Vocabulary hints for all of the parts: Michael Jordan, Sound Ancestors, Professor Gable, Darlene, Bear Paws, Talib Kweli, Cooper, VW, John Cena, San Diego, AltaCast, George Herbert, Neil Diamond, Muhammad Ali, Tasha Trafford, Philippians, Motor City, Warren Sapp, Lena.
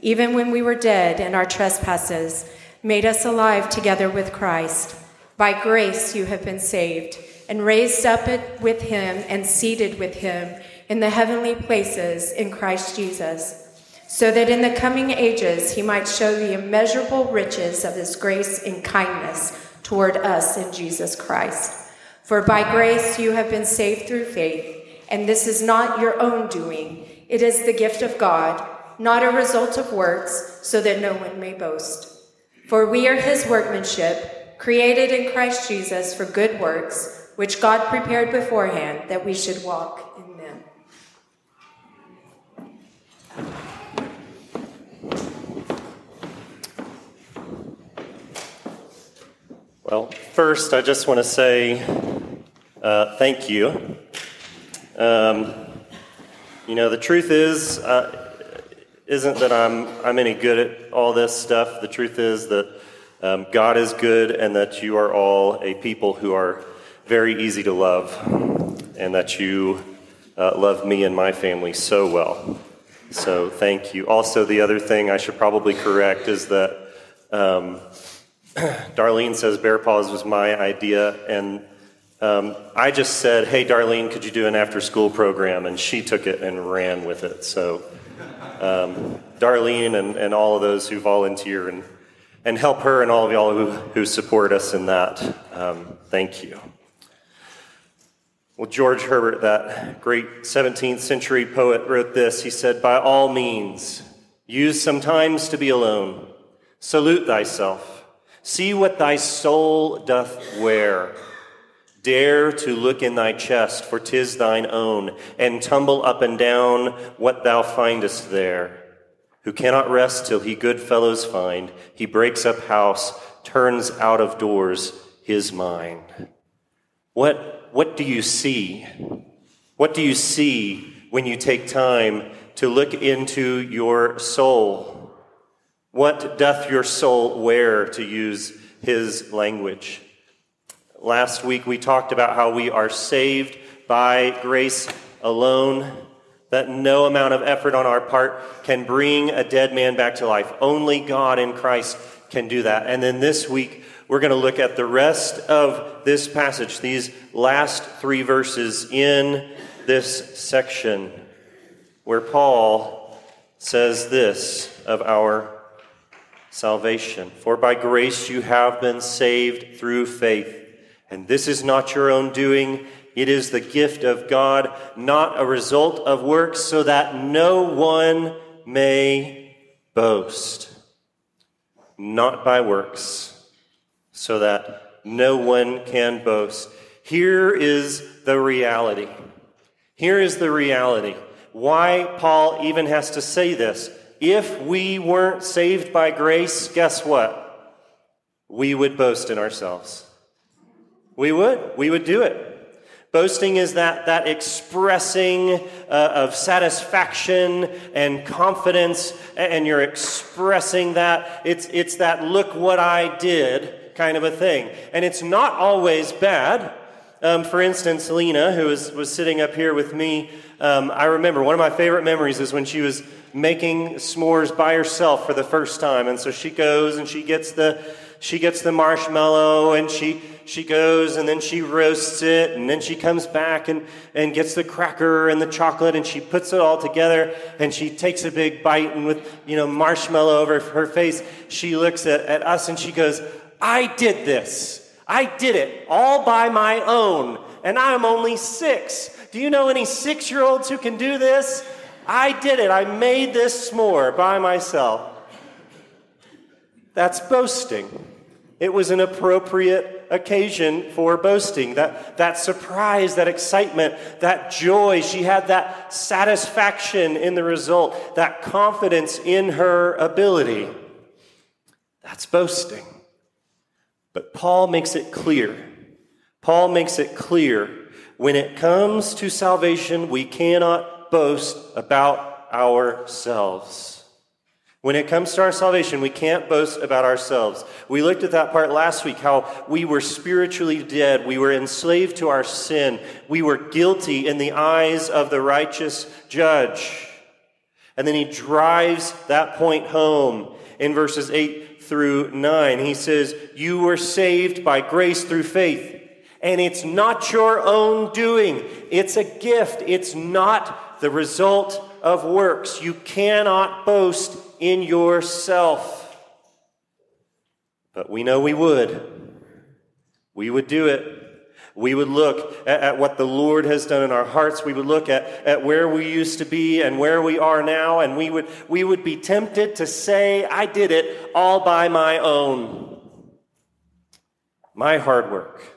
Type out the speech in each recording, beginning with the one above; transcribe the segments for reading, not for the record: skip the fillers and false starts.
even when we were dead in our trespasses, made us alive together with Christ. By grace you have been saved, and raised up with him and seated with him in the heavenly places in Christ Jesus, so that in the coming ages he might show the immeasurable riches of his grace and kindness toward us in Jesus Christ. For by grace you have been saved through faith, and this is not your own doing. It is the gift of God, not a result of works, so that no one may boast. For we are his workmanship, created in Christ Jesus for good works, which God prepared beforehand that we should walk in them. Well, first, I just want to say thank you. The truth is, isn't that I'm any good at all this stuff. The truth is that God is good, and that you are all a people who are very easy to love, and that you love me and my family so well. So thank you. Also, the other thing I should probably correct is that Darlene says Bear Paws was my idea, and I just said, hey, Darlene, could you do an after-school program? And she took it and ran with it. So Darlene and all of those who volunteer and help her, and all of y'all who support us in that, thank you. Well, George Herbert, that great 17th century poet, wrote this. He said, by all means, use sometimes to be alone. Salute thyself. See what thy soul doth wear. Dare to look in thy chest, for 'tis thine own, and tumble up and down what thou findest there. Who cannot rest till he good fellows find, he breaks up house, turns out of doors his mind. What do you see? What do you see when you take time to look into your soul? What doth your soul wear, to use his language? Last week we talked about how we are saved by grace alone, that no amount of effort on our part can bring a dead man back to life. Only God in Christ can do that. And then this week we're going to look at the rest of this passage, these last three verses in this section, where Paul says this of our salvation. For by grace you have been saved through faith, and this is not your own doing. It is the gift of God, not a result of works, so that no one may boast. Not by works, so that no one can boast. Here is the reality. Here is the reality. Why Paul even has to say this. If we weren't saved by grace, guess what? We would boast in ourselves. We would. We would do it. Boasting is that expressing of satisfaction and confidence, and you're expressing that. It's that look what I did kind of a thing. And it's not always bad. For instance, Lena, who was sitting up here with me, I remember one of my favorite memories is when she was making s'mores by herself for the first time. And so she goes and she gets the marshmallow, and she goes and then she roasts it, and then she comes back and gets the cracker and the chocolate, and she puts it all together, and she takes a big bite, and with marshmallow over her face, she looks at us and she goes, I did this. I did it all by my own, and I'm only 6. Do you know any 6-year-olds who can do this? I did it. I made this s'more by myself. That's boasting. It was an appropriate occasion for boasting. That surprise, that excitement, that joy. She had that satisfaction in the result, that confidence in her ability. That's boasting. But Paul makes it clear. Paul makes it clear, when it comes to salvation, we cannot boast about ourselves. When it comes to our salvation, we can't boast about ourselves. We looked at that part last week, how we were spiritually dead. We were enslaved to our sin. We were guilty in the eyes of the righteous judge. And then he drives that point home in verses 8-9. He says, you were saved by grace through faith. And it's not your own doing. It's a gift. It's not the result of works. You cannot boast in yourself. But we know we would. We would do it. We would look at what the Lord has done in our hearts. We would look at where we used to be and where we are now. And we would be tempted to say, I did it all by my own. My hard work.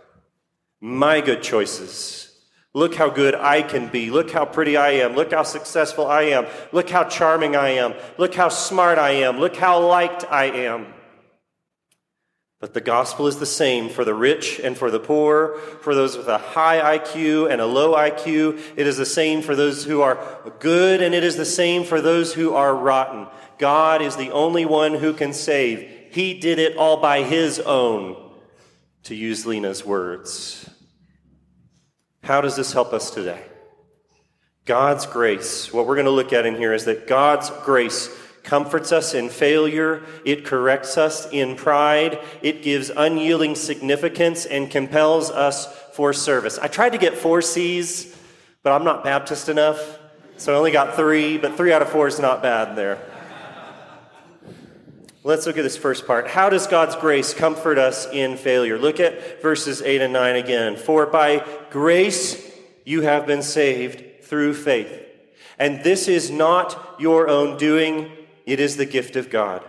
My good choices. Look how good I can be. Look how pretty I am. Look how successful I am. Look how charming I am. Look how smart I am. Look how liked I am. But the gospel is the same for the rich and for the poor, for those with a high IQ and a low IQ. It is the same for those who are good, and it is the same for those who are rotten. God is the only one who can save. He did it all by his own, to use Lena's words. How does this help us today? God's grace. What we're going to look at in here is that God's grace comforts us in failure. It corrects us in pride. It gives unyielding significance and compels us for service. I tried to get 4 C's, but I'm not Baptist enough, so I only got 3, but 3 out of 4 is not bad there. Let's look at this first part. How does God's grace comfort us in failure? Look at verses 8 and 9 again. For by grace you have been saved through faith. And this is not your own doing. It is the gift of God.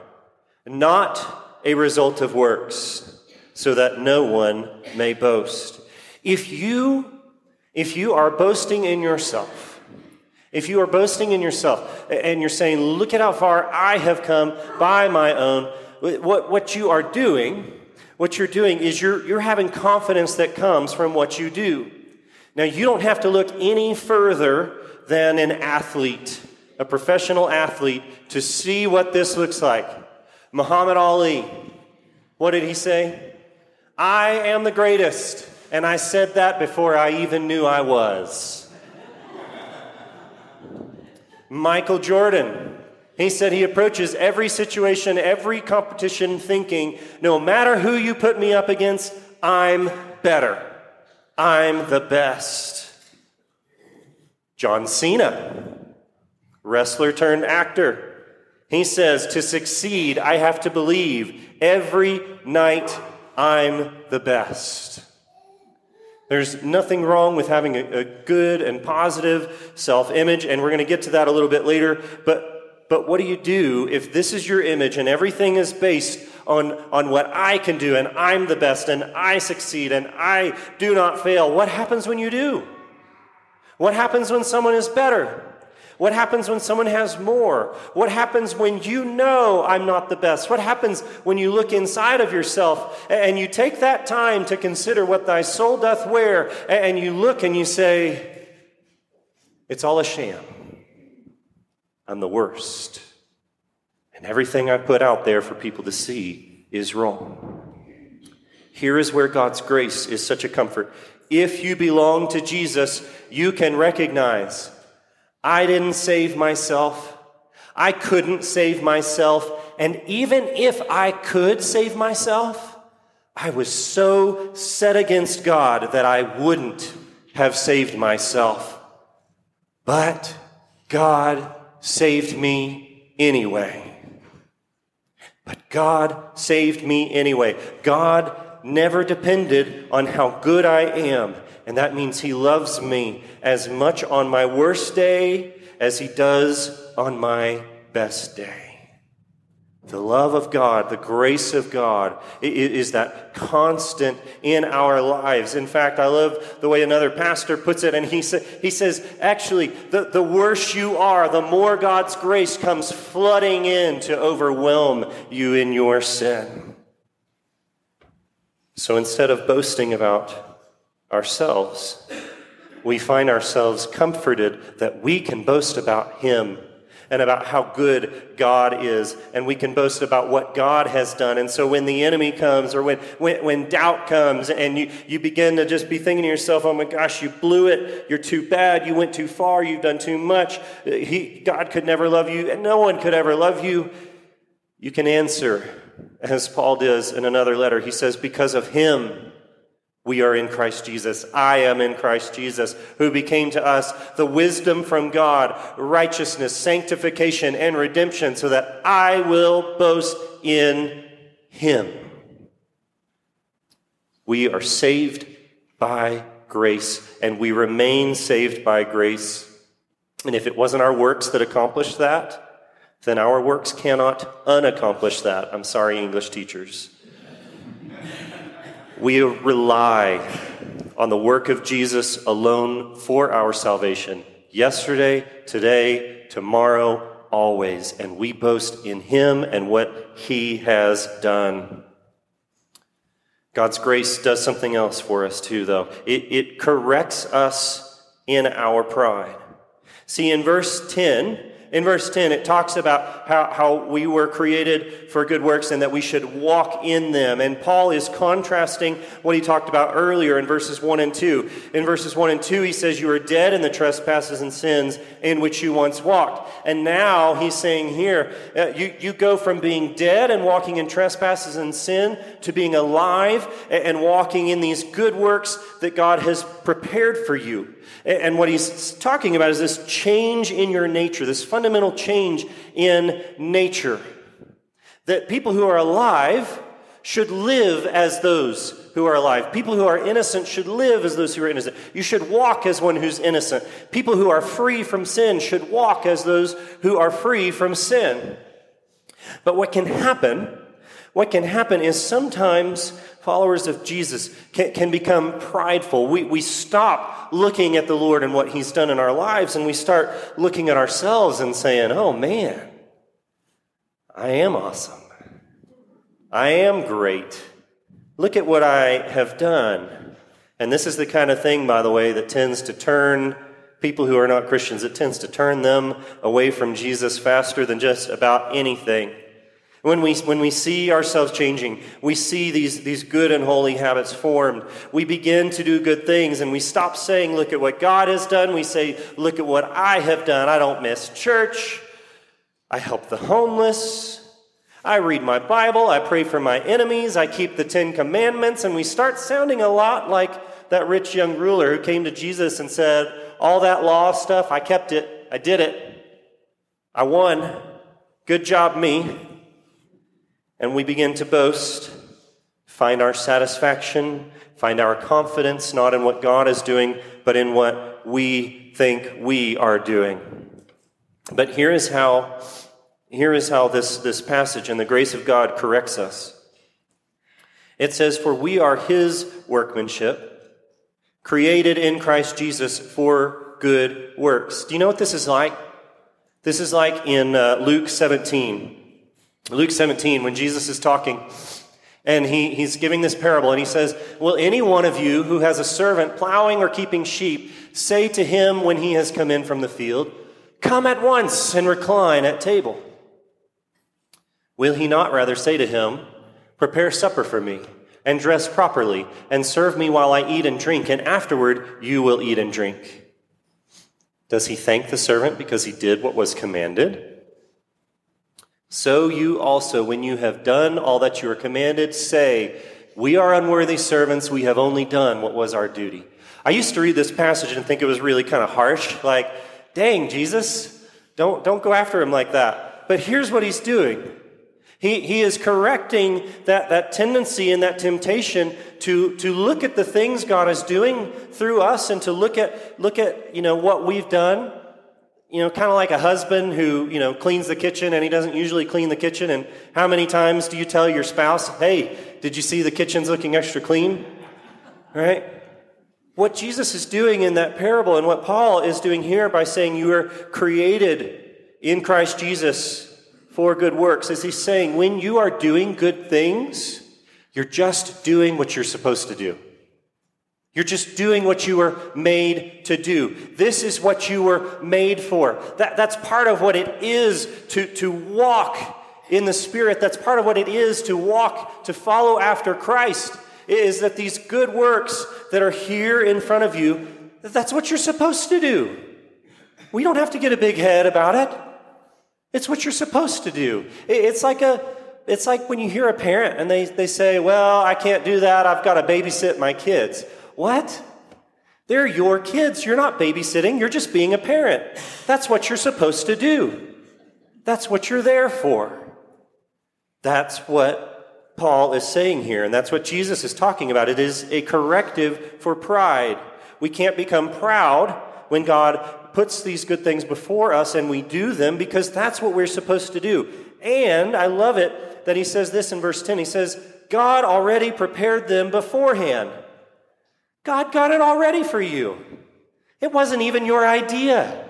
Not a result of works, so that no one may boast. If you are boasting in yourself, if you are boasting in yourself and you're saying, look at how far I have come by my own, what you're doing is you're having confidence that comes from what you do. Now, you don't have to look any further than an athlete, a professional athlete, to see what this looks like. Muhammad Ali, what did he say? I am the greatest, and I said that before I even knew I was. Michael Jordan, he said he approaches every situation, every competition thinking, no matter who you put me up against, I'm better. I'm the best. John Cena, wrestler turned actor, he says, to succeed, I have to believe every night I'm the best. There's nothing wrong with having a good and positive self-image, and we're going to get to that a little bit later. But what do you do if this is your image and everything is based on what I can do, and I'm the best, and I succeed, and I do not fail? What happens when you do? What happens when someone is better? What happens when someone has more? What happens when you know I'm not the best? What happens when you look inside of yourself and you take that time to consider what thy soul doth wear, and you look and you say, it's all a sham. I'm the worst. And everything I put out there for people to see is wrong. Here is where God's grace is such a comfort. If you belong to Jesus, you can recognize, I didn't save myself. I couldn't save myself. And even if I could save myself, I was so set against God that I wouldn't have saved myself. But God saved me anyway. But God saved me anyway. God never depended on how good I am. And that means he loves me as much on my worst day as he does on my best day. The love of God, the grace of God is that constant in our lives. In fact, I love the way another pastor puts it, and he says, actually, the worse you are, the more God's grace comes flooding in to overwhelm you in your sin. So instead of boasting about ourselves, we find ourselves comforted that we can boast about Him and about how good God is, and we can boast about what God has done. And so when the enemy comes, or when doubt comes, and you begin to just be thinking to yourself, oh my gosh, you blew it, you're too bad, you went too far, you've done too much, God could never love you, and no one could ever love you, you can answer, as Paul does in another letter. He says, because of Him, we are in Christ Jesus. I am in Christ Jesus, who became to us the wisdom from God, righteousness, sanctification, and redemption, so that I will boast in Him. We are saved by grace, and we remain saved by grace. And if it wasn't our works that accomplished that, then our works cannot unaccomplish that. I'm sorry, English teachers. We rely on the work of Jesus alone for our salvation, yesterday, today, tomorrow, always. And we boast in Him and what He has done. God's grace does something else for us too, though. It corrects us in our pride. See, in verse 10, it talks about how we were created for good works and that we should walk in them. And Paul is contrasting what he talked about earlier in verses 1 and 2. In verses 1 and 2, he says, you are dead in the trespasses and sins in which you once walked. And now he's saying here, you go from being dead and walking in trespasses and sin to being alive and walking in these good works that God has prepared for you. And what he's talking about is this change in your nature, this fundamental change in nature. That people who are alive should live as those who are alive. People who are innocent should live as those who are innocent. You should walk as one who's innocent. People who are free from sin should walk as those who are free from sin. But what can happen is sometimes followers of Jesus can become prideful. We stop looking at the Lord and what He's done in our lives, and we start looking at ourselves and saying, oh man, I am awesome. I am great. Look at what I have done. And this is the kind of thing, by the way, that tends to turn people who are not Christians, it tends to turn them away from Jesus faster than just about anything. When we see ourselves changing, we see these good and holy habits formed. We begin to do good things, and we stop saying, look at what God has done. We say, look at what I have done. I don't miss church. I help the homeless. I read my Bible. I pray for my enemies. I keep the 10 Commandments. And we start sounding a lot like that rich young ruler who came to Jesus and said, all that law stuff, I kept it. I did it. I won. Good job, me. And we begin to boast, find our satisfaction, find our confidence, not in what God is doing, but in what we think we are doing. But here is how this passage and the grace of God corrects us. It says, for we are His workmanship, created in Christ Jesus for good works. Do you know what this is like? This is like in Luke 17. Luke 17, when Jesus is talking, and he's giving this parable, and he says, will any one of you who has a servant plowing or keeping sheep say to him when he has come in from the field, come at once and recline at table? Will he not rather say to him, prepare supper for me, and dress properly, and serve me while I eat and drink, and afterward you will eat and drink? Does he thank the servant because he did what was commanded? So you also, when you have done all that you are commanded, say, we are unworthy servants, we have only done what was our duty. I used to read this passage and think it was really kind of harsh, like, dang, Jesus, don't go after him like that. But here's what he's doing. He is correcting that tendency and that temptation to look at the things God is doing through us and to look at what we've done You know, kind of like a husband who, you know, cleans the kitchen and he doesn't usually clean the kitchen. And how many times do you tell your spouse, hey, did you see the kitchen's looking extra clean? Right? What Jesus is doing in that parable and what Paul is doing here by saying you are created in Christ Jesus for good works is he's saying when you are doing good things, you're just doing what you're supposed to do. You're just doing what you were made to do. This is what you were made for. That's part of what it is to walk in the Spirit. That's part of what it is to walk, to follow after Christ, is that these good works that are here in front of you, that's what you're supposed to do. We don't have to get a big head about it. It's what you're supposed to do. It's like when you hear a parent and they say, well, I can't do that. I've got to babysit my kids. What? They're your kids. You're not babysitting. You're just being a parent. That's what you're supposed to do. That's what you're there for. That's what Paul is saying here, and that's what Jesus is talking about. It is a corrective for pride. We can't become proud when God puts these good things before us and we do them because that's what we're supposed to do. And I love it that he says this in verse 10. He says, God already prepared them beforehand. God got it already for you. It wasn't even your idea.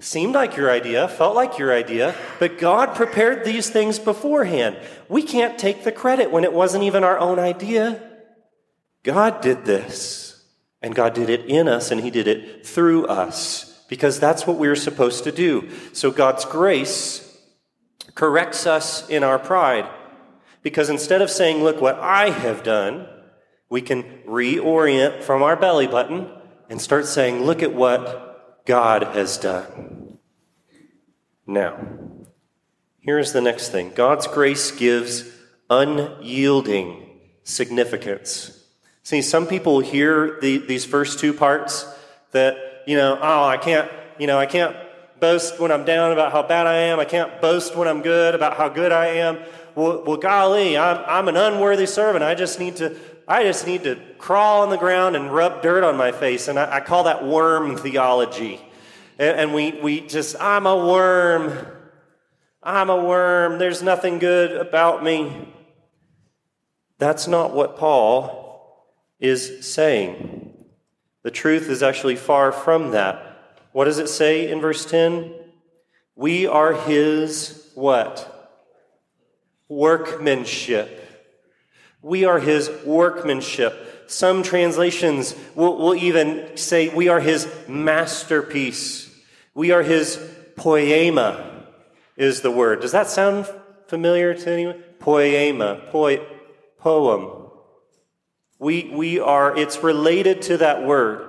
Seemed like your idea, felt like your idea, but God prepared these things beforehand. We can't take the credit when it wasn't even our own idea. God did this, and God did it in us, and he did it through us, because that's what we were supposed to do. So God's grace corrects us in our pride, because instead of saying, look what I have done, we can reorient from our belly button and start saying, look at what God has done. Now, here's the next thing. God's grace gives unyielding significance. See, some people hear these first two parts that, you know, oh, I can't boast when I'm down about how bad I am. I can't boast when I'm good about how good I am. Well, golly, I'm an unworthy servant. I just need to crawl on the ground and rub dirt on my face. And I call that worm theology. And we just, I'm a worm. I'm a worm. There's nothing good about me. That's not what Paul is saying. The truth is actually far from that. What does it say in verse 10? We are his what? Workmanship. We are his workmanship. Some translations will even say we are his masterpiece. We are his poema is the word. Does that sound familiar to anyone? Poema, poem. We are, it's related to that word.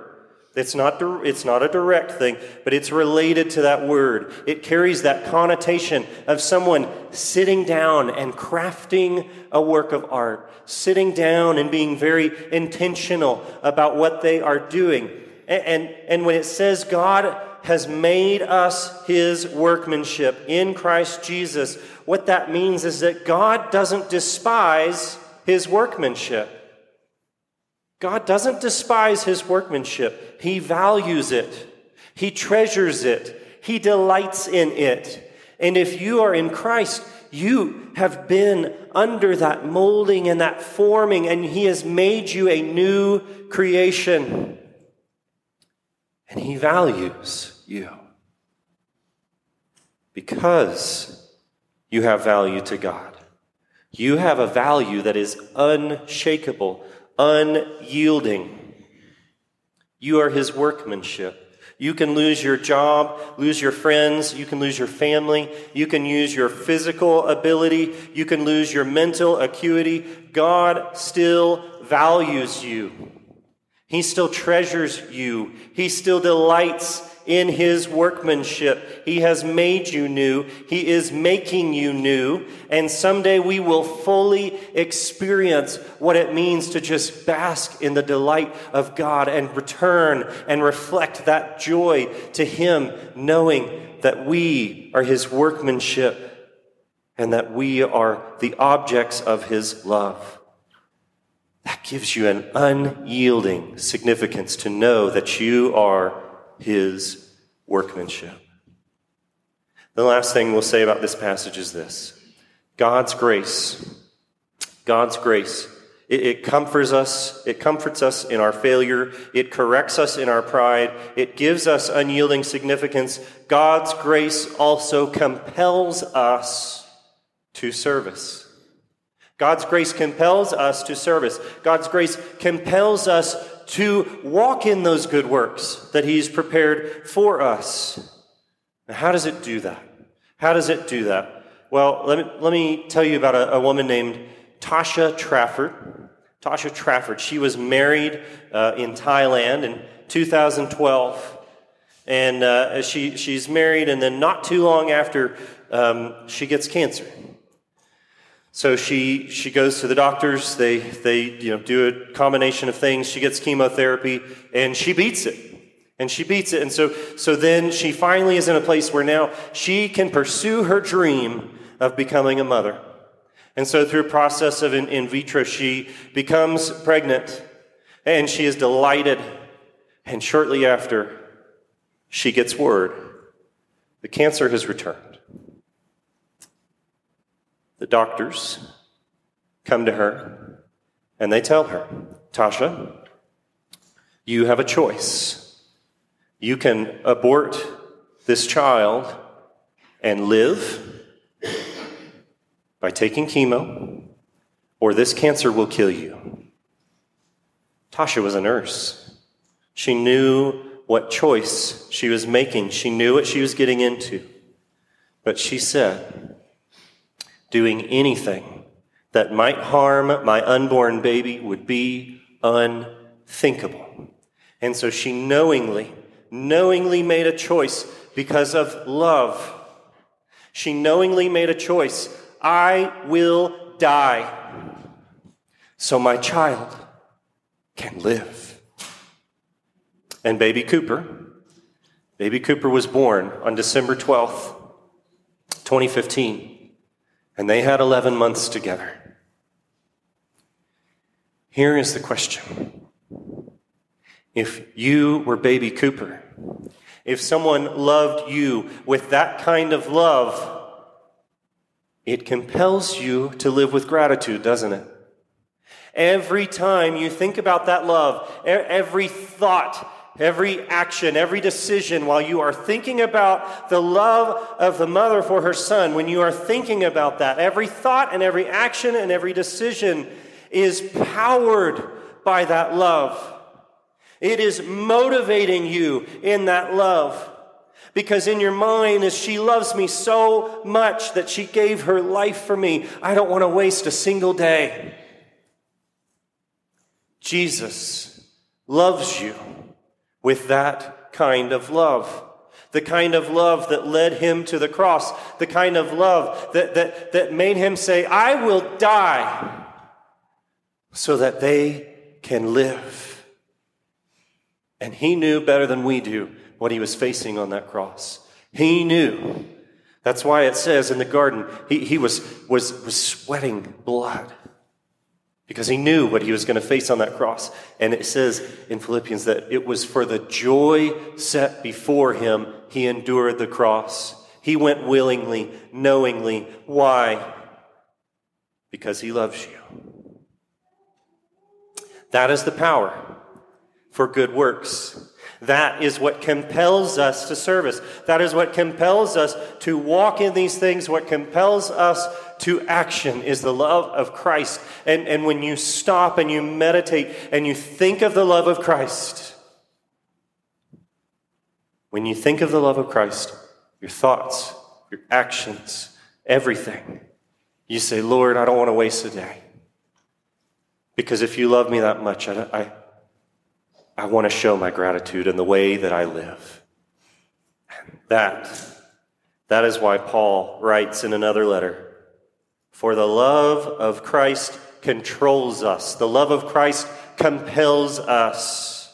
It's not a direct thing, but it's related to that word. It carries that connotation of someone sitting down and crafting a work of art, sitting down and being very intentional about what they are doing. And when it says God has made us his workmanship in Christ Jesus, what that means is that God doesn't despise his workmanship. God doesn't despise his workmanship. He values it. He treasures it. He delights in it. And if you are in Christ, you have been under that molding and that forming, and he has made you a new creation. And he values you because you have value to God. You have a value that is unshakable, unyielding. You are his workmanship. You can lose your job, lose your friends, you can lose your family, you can lose your physical ability, you can lose your mental acuity. God still values you. He still treasures you. He still delights in his workmanship. He has made you new. He is making you new. And someday we will fully experience what it means to just bask in the delight of God and return and reflect that joy to him, knowing that we are his workmanship and that we are the objects of his love. That gives you an unyielding significance to know that you are his workmanship. The last thing we'll say about this passage is this. God's grace, it comforts us in our failure. It corrects us in our pride. It gives us unyielding significance. God's grace also compels us to service. God's grace compels us to service. God's grace compels us to walk in those good works that he's prepared for us. Now, how does it do that? Well, let me tell you about a woman named Tasha Trafford. She was married in Thailand in 2012. And she's married, and then not too long after, she gets cancer. So she goes to the doctors. They do a combination of things. She gets chemotherapy, and she beats it. And so then she finally is in a place where now she can pursue her dream of becoming a mother. And so through a process of in vitro, she becomes pregnant, and she is delighted. And shortly after, she gets word the cancer has returned. The doctors come to her, and they tell her, Tasha, you have a choice. You can abort this child and live by taking chemo, or this cancer will kill you. Tasha was a nurse. She knew what choice she was making. She knew what she was getting into. But she said, doing anything that might harm my unborn baby would be unthinkable. And so she knowingly made a choice because of love. She knowingly made a choice. I will die so my child can live. And baby Cooper was born on December 12th, 2015. And they had 11 months together. Here is the question. If you were baby Cooper, if someone loved you with that kind of love, it compels you to live with gratitude, doesn't it? Every time you think about that love, every thought, every action, every decision, while you are thinking about the love of the mother for her son, when you are thinking about that, every thought and every action and every decision is powered by that love. It is motivating you in that love, because in your mind is, she loves me so much that she gave her life for me. I don't want to waste a single day. Jesus loves you with that kind of love, the kind of love that led him to the cross, the kind of love that made him say, I will die so that they can live. And he knew better than we do what he was facing on that cross. He knew. That's why it says in the garden, he was sweating blood, because he knew what he was going to face on that cross. And it says in Philippians that it was for the joy set before him, he endured the cross. He went willingly, knowingly. Why? Because he loves you. That is the power for good works. That is what compels us to service. That is what compels us to walk in these things. What compels us to action is the love of Christ. And when you stop and you meditate and you think of the love of Christ, your thoughts, your actions, everything, you say, Lord, I don't want to waste a day. Because if you love me that much, I want to show my gratitude in the way that I live. That is why Paul writes in another letter, for the love of Christ controls us. The love of Christ compels us,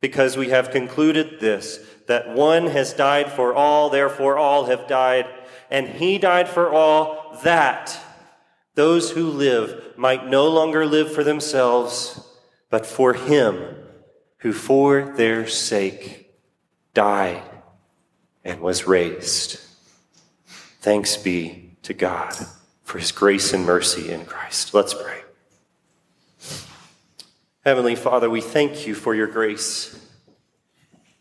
because we have concluded this, that one has died for all, therefore all have died, and he died for all, that those who live might no longer live for themselves, but for him who for their sake died, and was raised. Thanks be to God for his grace and mercy in Christ. Let's pray. Heavenly Father, we thank you for your grace.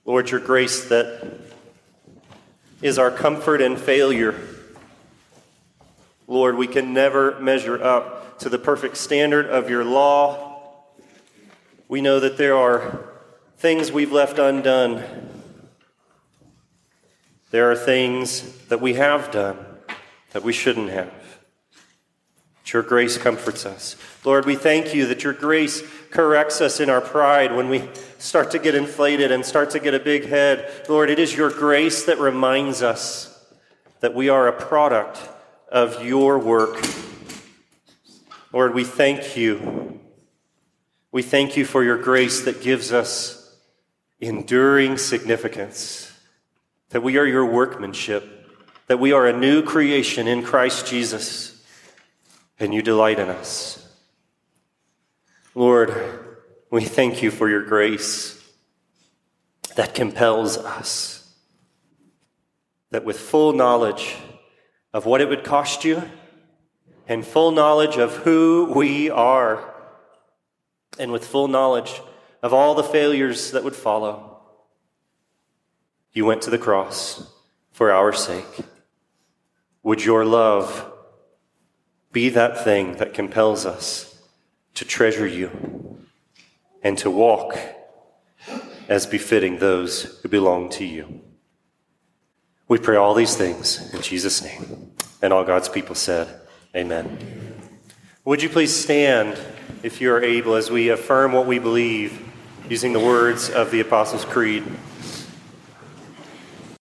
Lord, your grace that is our comfort in failure. Lord, we can never measure up to the perfect standard of your law. We know that there are things we've left undone. There are things that we have done that we shouldn't have. But your grace comforts us. Lord, we thank you that your grace corrects us in our pride when we start to get inflated and start to get a big head. Lord, it is your grace that reminds us that we are a product of your work. Lord, we thank you. We thank you for your grace that gives us enduring significance. That we are your workmanship, that we are a new creation in Christ Jesus, and you delight in us. Lord, we thank you for your grace that compels us, that with full knowledge of what it would cost you and full knowledge of who we are, and with full knowledge of all the failures that would follow, you went to the cross for our sake. Would your love be that thing that compels us to treasure you and to walk as befitting those who belong to you? We pray all these things in Jesus' name. And all God's people said, amen. Would you please stand, if you are able, as we affirm what we believe using the words of the Apostles' Creed.